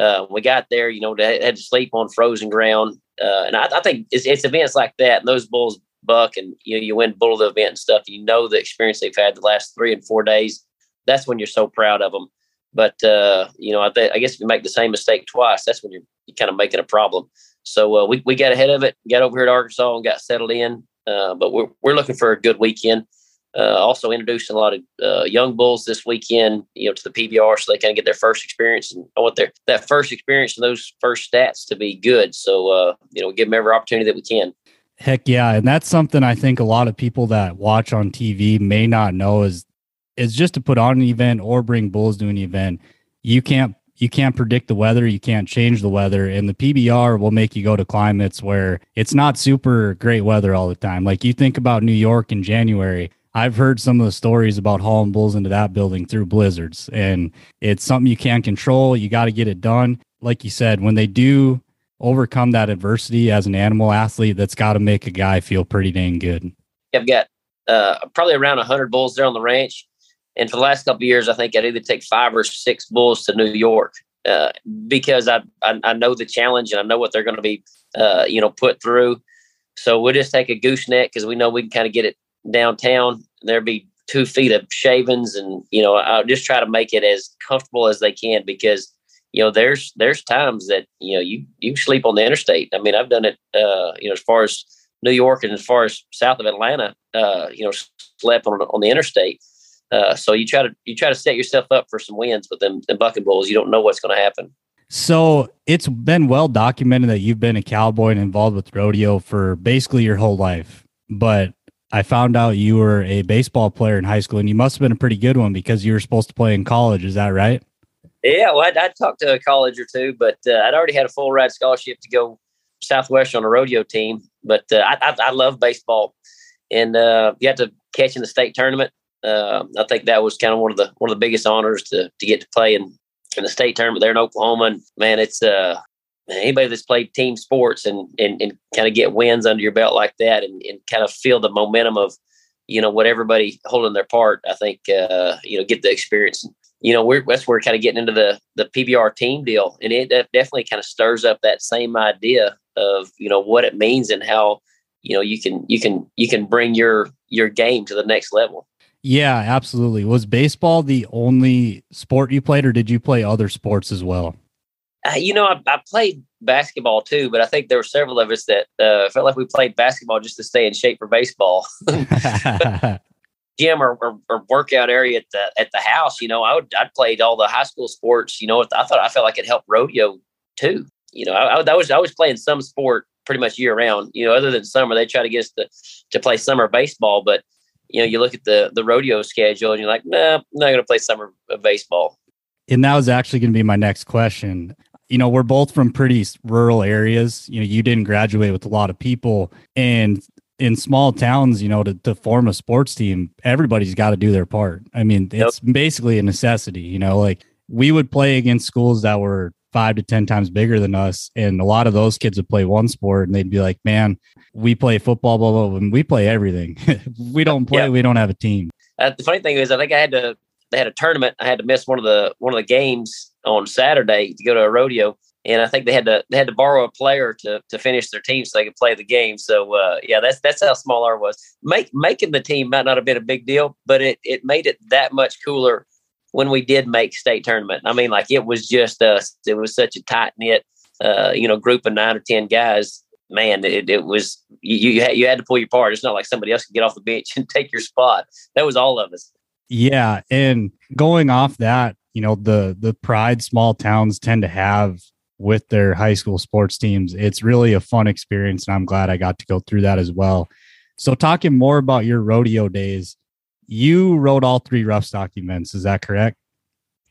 Uh, we got there, you know, they had to sleep on frozen ground. Uh, and I, I think it's, it's events like that. And those bulls buck and, you know, you win bull of the event and stuff. You know, the experience they've had the last three and four days. That's when you're so proud of them. But, uh, you know, I, th- I guess if you make the same mistake twice, that's when you're, you're kind of making a problem. So uh, we, we got ahead of it, got over here to Arkansas and got settled in. Uh, but we're, we're looking for a good weekend. Uh, also introducing a lot of uh, young bulls this weekend, you know, to the P B R, so they kind of get their first experience. And I want their that first experience and those first stats to be good. So, uh, you know, give them every opportunity that we can. Heck yeah. And that's something I think a lot of people that watch on T V may not know is, is just to put on an event or bring bulls to an event. You can't, you can't predict the weather. You can't change the weather. And the P B R will make you go to climates where it's not super great weather all the time. Like you think about New York in January, I've heard some of the stories about hauling bulls into that building through blizzards, and it's something you can't control. You got to get it done. Like you said, when they do overcome that adversity as an animal athlete, that's got to make a guy feel pretty dang good. I've got uh, probably around one hundred bulls there on the ranch. And for the last couple of years, I think I'd either take five or six bulls to New York uh, because I, I I know the challenge and I know what they're going to be, uh, you know, put through. So we'll just take a gooseneck because we know we can kind of get it downtown. There'd be two feet of shavings, and you know, I'll just try to make it as comfortable as they can because you know there's there's times that you know you you sleep on the interstate. I mean, I've done it, uh, you know, as far as New York and as far as south of Atlanta, uh, you know, slept on on the interstate. Uh, so you try to you try to set yourself up for some wins with them, them bucking bulls. You don't know what's going to happen. So it's been well documented that you've been a cowboy and involved with rodeo for basically your whole life, but I found out you were a baseball player in high school, and you must have been a pretty good one because you were supposed to play in college. Is that right? Yeah, well, I'd, I'd talked to a college or two, but uh, I'd already had a full ride scholarship to go Southwest on a rodeo team. But uh, I, I, I love baseball, and uh, you had to catch in the state tournament. Uh, I think that was kind of one of the one of the biggest honors to to get to play in, in the state tournament there in Oklahoma. And man, it's uh, anybody that's played team sports and, and, and kind of get wins under your belt like that and, and kind of feel the momentum of, you know, what everybody holding their part, I think, uh, you know, get the experience. You know, we're, that's where we're kind of getting into the, the P B R team deal. And it definitely kind of stirs up that same idea of, you know, what it means and how, you know, you can, you can, you can bring your, your game to the next level. Yeah, absolutely. Was baseball the only sport you played, or did you play other sports as well? Uh, you know, I, I played basketball too, but I think there were several of us that uh, felt like we played basketball just to stay in shape for baseball. Gym or, or, or workout area at the at the house, you know, I would I played all the high school sports. You know, I thought I felt like it helped rodeo too. You know, I, I was I was playing some sport pretty much year round. You know, other than summer, they try to get us to to play summer baseball, but you know, you look at the the rodeo schedule and you're like, nah, I'm not going to play summer baseball. And that was actually going to be my next question. You know, we're both from pretty rural areas. You know, you didn't graduate with a lot of people. And in small towns, you know, to, to form a sports team, everybody's got to do their part. I mean, it's yep. basically a necessity, you know, like we would play against schools that were five to ten times bigger than us. And a lot of those kids would play one sport and they'd be like, man, we play football, blah, blah, blah, and we play everything. we don't play. Yep. We don't have a team. Uh, the funny thing is, I think I had to, they had a tournament. I had to miss one of the, one of the games on Saturday to go to a rodeo. And I think they had to they had to borrow a player to to finish their team so they could play the game. So uh, yeah, that's that's how small ours was. Make, making the team might not have been a big deal, but it it made it that much cooler when we did make state tournament. I mean, like it was just us. It was such a tight knit, uh, you know, group of nine or ten guys. Man, it it was you you had, you had to pull your part. It's not like somebody else could get off the bench and take your spot. That was all of us. Yeah, and going off that, you know, the the pride small towns tend to have with their high school sports teams. It's really a fun experience, and I'm glad I got to go through that as well. So talking more about your rodeo days, you rode all three rough stock events. Is that correct?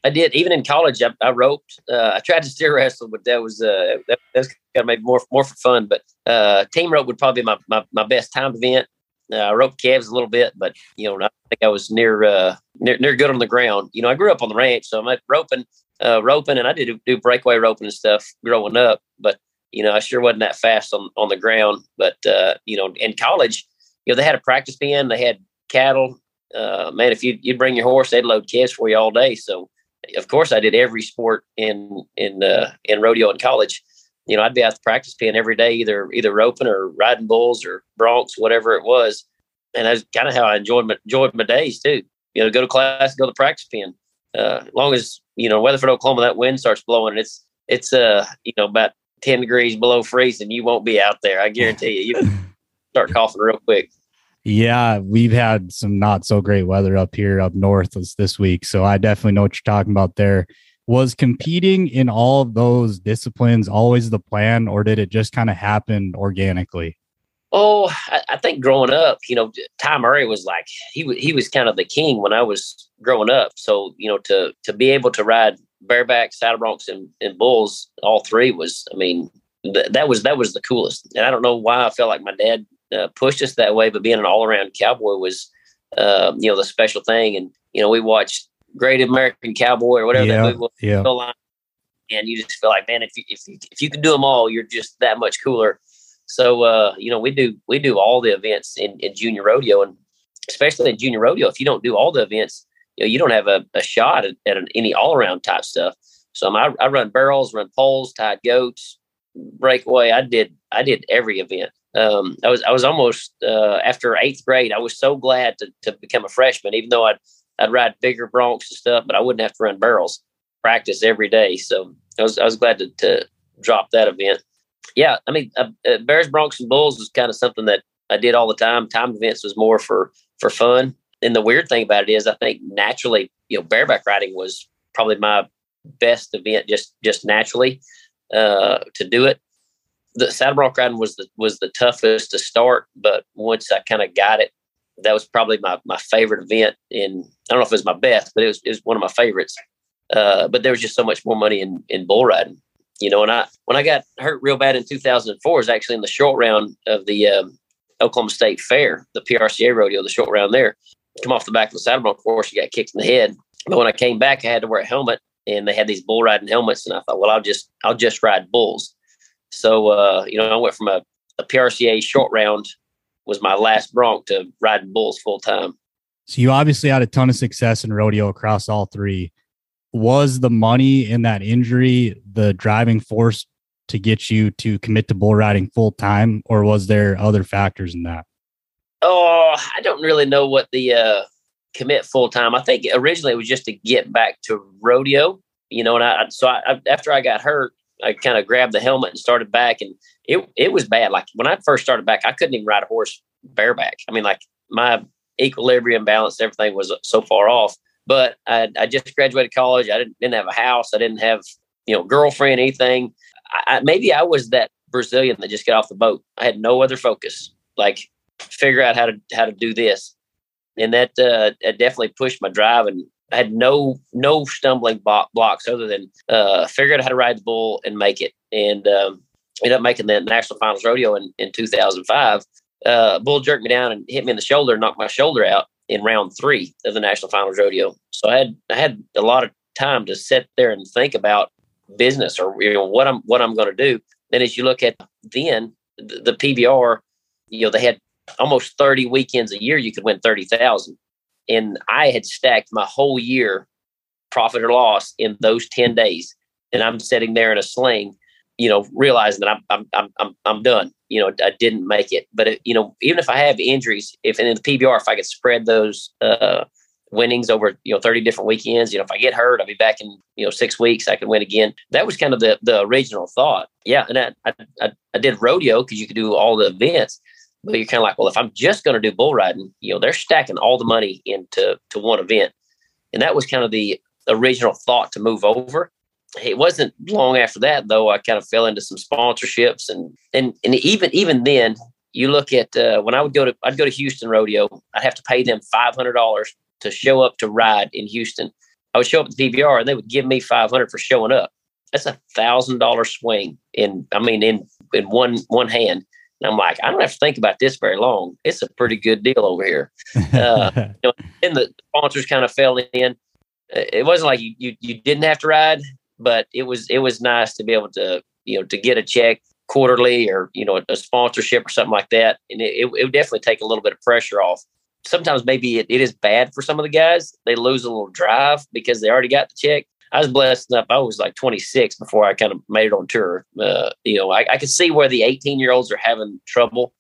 I did. Even in college, I, I roped. Uh, I tried to steer wrestle, but that was uh, that, that was kind of maybe more, more for fun. But uh, team rope would probably be my, my, my best time event. Uh, I roped calves a little bit, but you know, I think I was near, uh, near near good on the ground. You know, I grew up on the ranch, so I'm at roping. Uh, roping and I did do breakaway roping and stuff growing up, but you know, I sure wasn't that fast on, on the ground. But uh, you know, in college, you know, they had a practice pen, they had cattle. Uh, man, if you you'd bring your horse, they'd load calves for you all day. So of course I did every sport in in uh, in rodeo in college. You know, I'd be out the practice pen every day, either either roping or riding bulls or broncs, whatever it was. And that's kind of how I enjoyed my enjoyed my days too. You know, go to class, go to the practice pen. Uh, as long as you know, Weatherford, Oklahoma, that wind starts blowing, it's it's uh you know about ten degrees below freezing. You won't be out there, I guarantee you. You start coughing real quick. Yeah, we've had some not so great weather up here up north this, this week, so I definitely know what you're talking about there. Was competing in all of those disciplines always the plan, or did it just kind of happen organically? Oh, I, I think growing up, you know, Ty Murray was like he w- he was kind of the king when I was growing up. So you know, to to be able to ride bareback, saddle broncs, and, and bulls, all three was, I mean, th- that was that was the coolest. And I don't know why I felt like my dad uh, pushed us that way, but being an all around cowboy was, uh, you know, the special thing. And you know, we watched Great American Cowboy or whatever yeah, that movie was, yeah. and you just feel like, man, if you, if you, if you can do them all, you're just that much cooler. So, uh, you know, we do we do all the events in, in junior rodeo, and especially in junior rodeo, if you don't do all the events, you know, you don't have a, a shot at, at an, any all around type stuff. So I, I run barrels, run poles, tied goats, breakaway. I did I did every event. Um, I was I was almost uh, after eighth grade. I was so glad to, to become a freshman, even though I'd I'd ride bigger broncs and stuff, but I wouldn't have to run barrels. Practice every day. So I was I was glad to, to drop that event. Yeah, I mean, uh, uh, bears, broncs, and bulls was kind of something that I did all the time. Time events was more for for fun. And the weird thing about it is, I think naturally, you know, bareback riding was probably my best event, just just naturally uh, to do it. The saddle bronc riding was the was the toughest to start, but once I kind of got it, that was probably my my favorite event. And I don't know if it was my best, but it was it was one of my favorites. Uh, but there was just so much more money in in bull riding. You know, and I when I got hurt real bad in two thousand four, it was actually in the short round of the um, Oklahoma State Fair, the P R C A rodeo, the short round there. Come off the back of the saddle bronc horse, you got kicked in the head. But when I came back, I had to wear a helmet, and they had these bull riding helmets, and I thought, well, I'll just I'll just ride bulls. So uh, you know, I went from a, a P R C A short round was my last bronc to riding bulls full time. So you obviously had a ton of success in rodeo across all three. Was the money in that injury the driving force to get you to commit to bull riding full time, or was there other factors in that? Oh, I don't really know what the uh, commit full time. I think originally it was just to get back to rodeo, you know. And I so I, after I got hurt, I kind of grabbed the helmet and started back, and it it was bad. Like when I first started back, I couldn't even ride a horse bareback. I mean, like my equilibrium, balance, everything was so far off. But I, I just graduated college. I didn't, didn't have a house. I didn't have, you know, girlfriend, anything. I, I, maybe I was that Brazilian that just got off the boat. I had no other focus, like figure out how to how to do this. And that, uh, that definitely pushed my drive. And I had no no stumbling bo- blocks other than uh, figure out how to ride the bull and make it. And um, ended up making the National Finals Rodeo in, in two thousand five. uh, Bull jerked me down and hit me in the shoulder and knocked my shoulder out in round three of the National Finals Rodeo. So I had I had a lot of time to sit there and think about business or, you know, what I'm what I'm going to do. Then as you look at then the, the P B R, you know, they had almost thirty weekends a year. You could win thirty thousand. And I had stacked my whole year profit or loss in those ten days. And I'm sitting there in a sling, you know, realizing that I'm, I'm, I'm, I'm, I'm done. You know, I didn't make it, but it, you know, even if I have injuries, if and in the P B R, if I could spread those uh, winnings over, you know, thirty different weekends, you know, if I get hurt, I'll be back in, you know, six weeks, I could win again. That was kind of the the original thought. Yeah. And I, I, I did rodeo because you could do all the events, but you're kind of like, well, if I'm just going to do bull riding, you know, they're stacking all the money into to one event. And that was kind of the original thought to move over. It wasn't long after that, though, I kind of fell into some sponsorships. And and, and even even then, you look at uh, when I would go to I'd go to Houston Rodeo, I'd have to pay them five hundred dollars to show up to ride in Houston. I would show up at the P B R and they would give me five hundred dollars for showing up. That's a one thousand dollars swing in, I mean, in, in one, one hand. And I'm like, I don't have to think about this very long. It's a pretty good deal over here. Uh, you know, and the sponsors kind of fell in. It wasn't like you, you, you didn't have to ride, but it was it was nice to be able to, you know, to get a check quarterly or, you know, a, a sponsorship or something like that. And it, it, it would definitely take a little bit of pressure off. Sometimes maybe it, it is bad for some of the guys. They lose a little drive because they already got the check. I was blessed enough. I was like twenty-six before I kind of made it on tour. Uh, you know, I, I could see where the eighteen-year-olds are having trouble.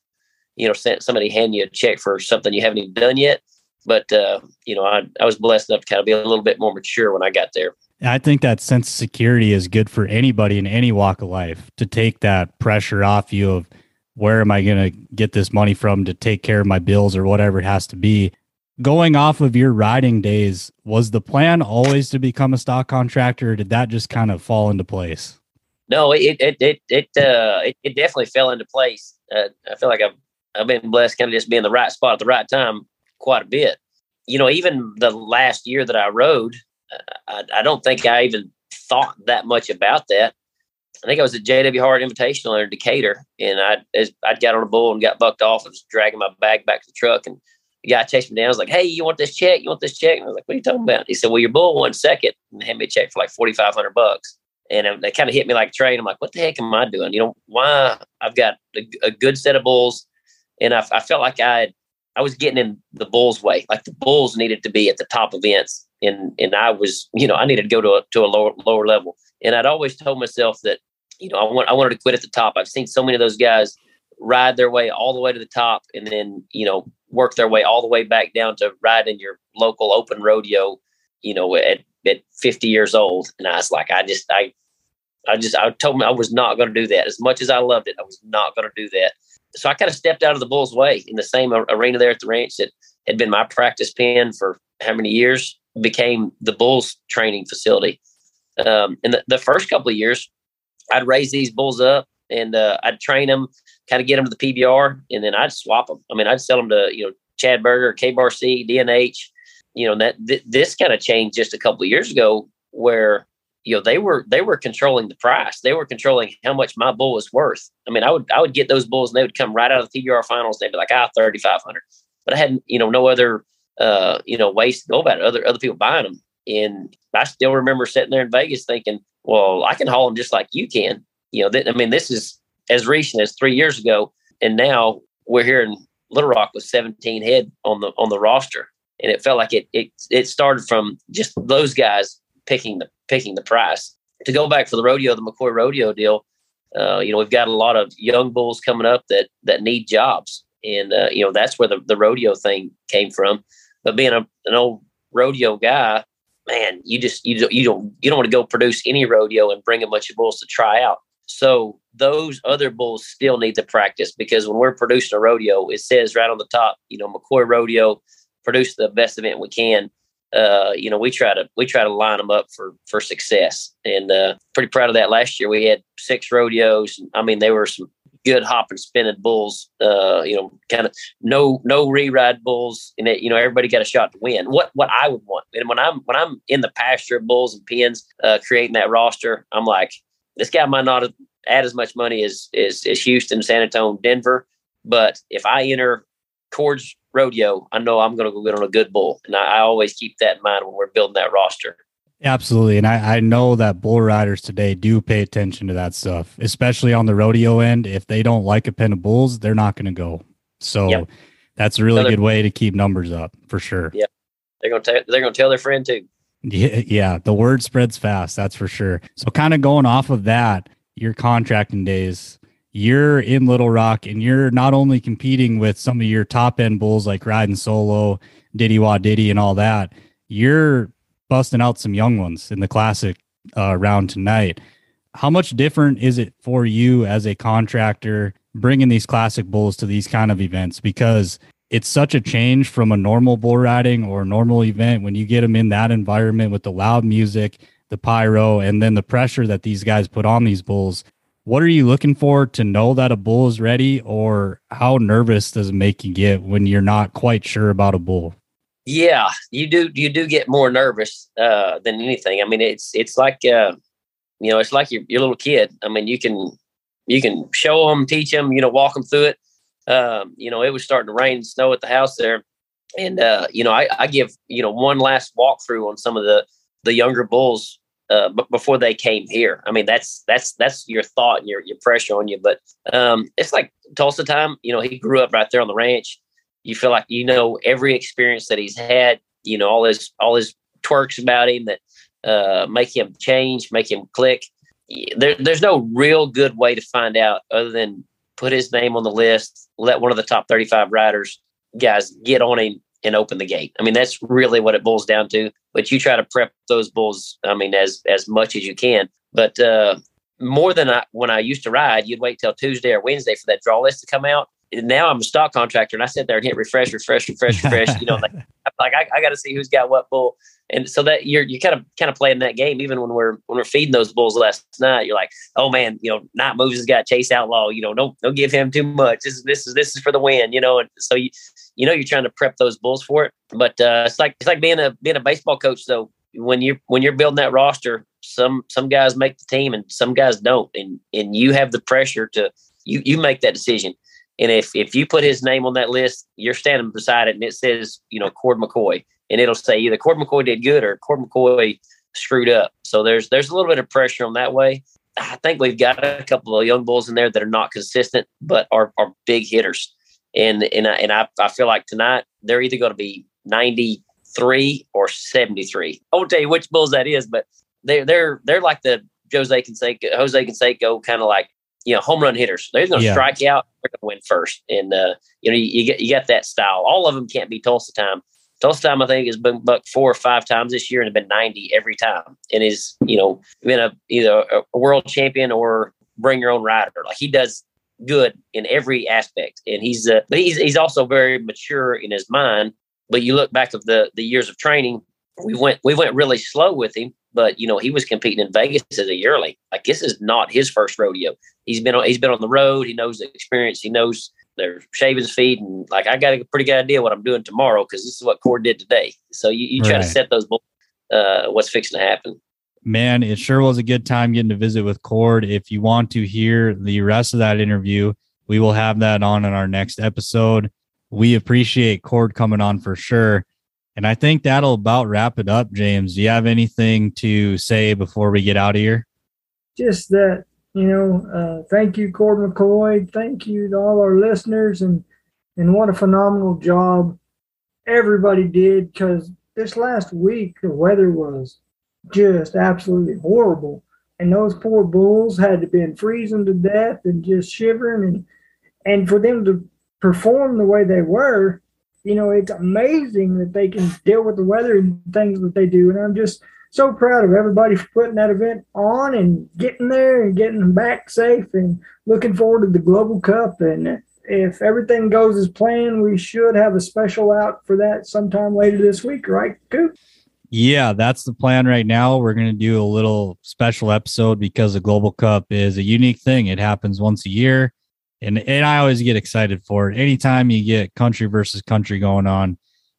You know, somebody handing you a check for something you haven't even done yet. But, uh, you know, I, I was blessed enough to kind of be a little bit more mature when I got there. I think that sense of security is good for anybody in any walk of life, to take that pressure off you of where am I going to get this money from to take care of my bills or whatever it has to be. Going off of your riding days, was the plan always to become a stock contractor, or did that just kind of fall into place? No, it it it it uh, it, it definitely fell into place. Uh, I feel like I've I've been blessed, kind of just being in the right spot at the right time quite a bit. You know, even the last year that I rode, I, I don't think I even thought that much about that. I think I was at J W Hart Invitational in Decatur, and I as I got on a bull and got bucked off and was dragging my bag back to the truck, and the guy chased me down. I was like, hey, you want this check? You want this check? And I was like, what are you talking about? He said, well, your bull won second, and handed me a check for like forty-five hundred bucks. And they kind of hit me like a train. I'm like, what the heck am I doing? You know, why? I've got a, a good set of bulls. And I, I felt like I had, I was getting in the bulls' way. Like the bulls needed to be at the top events. And and I was, you know, I needed to go to a, to a lower, lower level. And I'd always told myself that, you know, I want, I wanted to quit at the top. I've seen so many of those guys ride their way all the way to the top and then, you know, work their way all the way back down to riding your local open rodeo, you know, at, at fifty years old. And I was like, I just, I, I just, I told me I was not going to do that. As much as I loved it, I was not going to do that. So I kind of stepped out of the bull's way in the same arena there at the ranch that had been my practice pen for how many years, became the bull's training facility. Um, and the, the first couple of years I'd raise these bulls up and uh, I'd train them, kind of get them to the P B R, and then I'd swap them. I mean, I'd sell them to, you know, Chad Berger, K-Bar C, D N H, you know, that th- this kind of changed just a couple of years ago where, you know, they were, they were controlling the price. They were controlling how much my bull was worth. I mean, I would, I would get those bulls and they would come right out of the P B R finals. They'd be like, ah, thirty-five hundred, but I hadn't, you know, no other, uh, you know, ways to go about it. Other, other people buying them. And I still remember sitting there in Vegas thinking, well, I can haul them just like you can, you know, th- I mean, this is as recent as three years ago. And now we're here in Little Rock with seventeen head on the, on the roster. And it felt like it, it, it started from just those guys picking the, picking the price. To go back for the rodeo, the McCoy Rodeo deal. Uh, you know, we've got a lot of young bulls coming up that, that need jobs. And, uh, you know, that's where the, the rodeo thing came from. But being a, an old rodeo guy, man, you just, you don't, you don't, you don't want to go produce any rodeo and bring a bunch of bulls to try out. So those other bulls still need to practice, because when we're producing a rodeo, it says right on the top, you know, McCoy Rodeo, produce the best event we can. Uh, you know, we try to, we try to line them up for, for success. And, uh, pretty proud of that. Last year we had six rodeos. I mean, they were some good hop and spinning bulls, uh, you know, kind of no, no re-ride bulls. And it, you know, everybody got a shot to win what, what I would want. And when I'm, when I'm in the pasture of bulls and pens, uh, creating that roster, I'm like, this guy might not add as much money as, as, as Houston, San Antonio, Denver, But if I enter Cord's rodeo, I know I'm going to go get on a good bull. And I, I always keep that in mind when we're building that roster. Absolutely. And I, I know that bull riders today do pay attention to that stuff, especially on the rodeo end. If they don't like a pen of bulls, they're not going to go. So yep. that's a really Another, good way to keep numbers up for sure. Yeah. They're going to, they're going to tell their friend too. Yeah. Yeah. The word spreads fast. That's for sure. So kind of going off of that, your contracting days, you're in Little Rock and you're not only competing with some of your top end bulls, like Riding Solo, Diddy Wa Diddy and all that, you're busting out some young ones in the classic uh, round tonight. How much different is it for you as a contractor bringing these classic bulls to these kind of events? Because it's such a change from a normal bull riding or a normal event when you get them in that environment with the loud music, the pyro, and then the pressure that these guys put on these bulls. What are you looking for to know that a bull is ready, or how nervous does it make you get when you're not quite sure about a bull? Yeah, you do. You do get more nervous uh, than anything. I mean, it's it's like uh, you know, it's like your your little kid. I mean, you can you can show them, teach them, you know, walk them through it. Um, you know, it was starting to rain and snow at the house there, and uh, you know, I, I give you know one last walkthrough on some of the the younger bulls uh, b- before they came here. I mean, that's that's that's your thought and your your pressure on you. But um, it's like Tulsa time. You know, he grew up right there on the ranch. You feel like you know every experience that he's had, you know all his all his twerks about him that uh, make him change, make him click. There, there's no real good way to find out other than put his name on the list, let one of the top thirty-five riders guys get on him and open the gate. I mean, that's really what it boils down to. But you try to prep those bulls, I mean, as as much as you can. But uh, more than I, when I used to ride, you'd wait till Tuesday or Wednesday for that draw list to come out. And now I'm a stock contractor, and I sit there and hit refresh, refresh, refresh, refresh. You know, like, like I, I got to see who's got what bull, and so that you're you kind of kind of playing that game. Even when we're when we're feeding those bulls last night, you're like, oh man, you know, Night Moves has got Chase Outlaw. You know, don't don't give him too much. This is this is this is for the win. You know, and so you you know you're trying to prep those bulls for it. But uh, it's like it's like being a being a baseball coach though. When you're when you're building that roster, some some guys make the team and some guys don't, and and you have the pressure to you you make that decision. And if, if you put his name on that list, you're standing beside it and it says, you know, Cord McCoy, and it'll say either Cord McCoy did good or Cord McCoy screwed up. So there's, there's a little bit of pressure on that way. I think we've got a couple of young bulls in there that are not consistent, but are, are big hitters. And, and I, and I, I feel like tonight they're either going to be ninety-three or seventy-three. I won't tell you which bulls that is, but they're, they're, they're like the Jose Canseco, Jose Canseco kind of like, you know, home run hitters. They're going to yeah. strike out. They're going to win first. And, uh, you know, you, you get you got that style. All of them can't be Tulsa time. Tulsa time, I think, has been bucked four or five times this year and have been ninety every time. And is, you know, been a, either a world champion or bring your own rider. Like he does good in every aspect. And he's, uh, but he's, he's also very mature in his mind. But you look back of the, the years of training, we went, we went really slow with him. But you know, he was competing in Vegas as a yearling. Like this is not his first rodeo. He's been on, he's been on the road. He knows the experience. He knows their shavings feed. And like I got a pretty good idea what I'm doing tomorrow because this is what Cord did today. So you, you try right. to set those bulls, uh, what's fixing to happen. Man, it sure was a good time getting to visit with Cord. If you want to hear the rest of that interview, we will have that on in our next episode. We appreciate Cord coming on for sure. And I think that'll about wrap it up, James. Do you have anything to say before we get out of here? Just that, you know, uh, thank you, Cord McCoy. Thank you to all our listeners. And, and what a phenomenal job everybody did, because this last week the weather was just absolutely horrible. And those poor bulls had to been freezing to death and just shivering. And, and for them to perform the way they were, you know, it's amazing that they can deal with the weather and things that they do. And I'm just so proud of everybody for putting that event on and getting there and getting them back safe, and looking forward to the Global Cup. And if everything goes as planned, we should have a special out for that sometime later this week. Right, Coop? Yeah, that's the plan right now. We're going to do a little special episode because the Global Cup is a unique thing. It happens once a year. And and I always get excited for it. Anytime you get country versus country going on,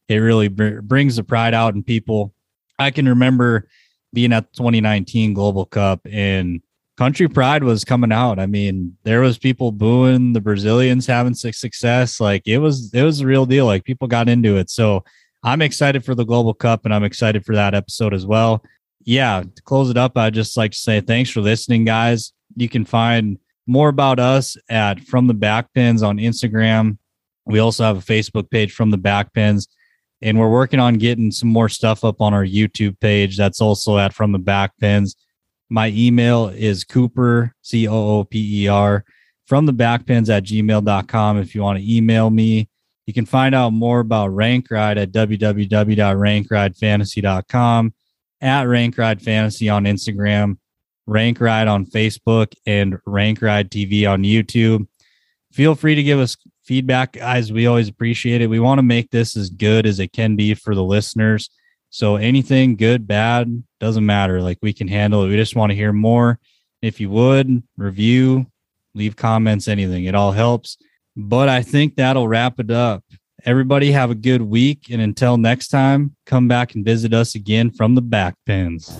it really br- brings the pride out in people. I can remember being at the twenty nineteen Global Cup and Country Pride was coming out. I mean, there was people booing, the Brazilians having success. Like it was, it was a real deal. Like people got into it. So I'm excited for the Global Cup and I'm excited for that episode as well. Yeah. To close it up, I'd just like to say thanks for listening, guys. You can find more about us at From the Back Pens on Instagram. We also have a Facebook page, From the Back Pens, and we're working on getting some more stuff up on our YouTube page. That's also at From the Back Pens. My email is Cooper, C O O P E R, from the backpens at gmail dot com. If you want to email me, you can find out more about Rank Ride at w w w dot rank ride fantasy dot com, at Rank Ride Fantasy on Instagram, Rank Ride on Facebook, and Rank Ride T V on YouTube. Feel free to give us feedback, guys. We always appreciate it. We want to make this as good as it can be for the listeners. So anything good, bad, doesn't matter. Like we can handle it. We just want to hear more. If you would, review, leave comments, anything. It all helps. But I think that'll wrap it up. Everybody have a good week. And until next time, come back and visit us again from the Back Pens.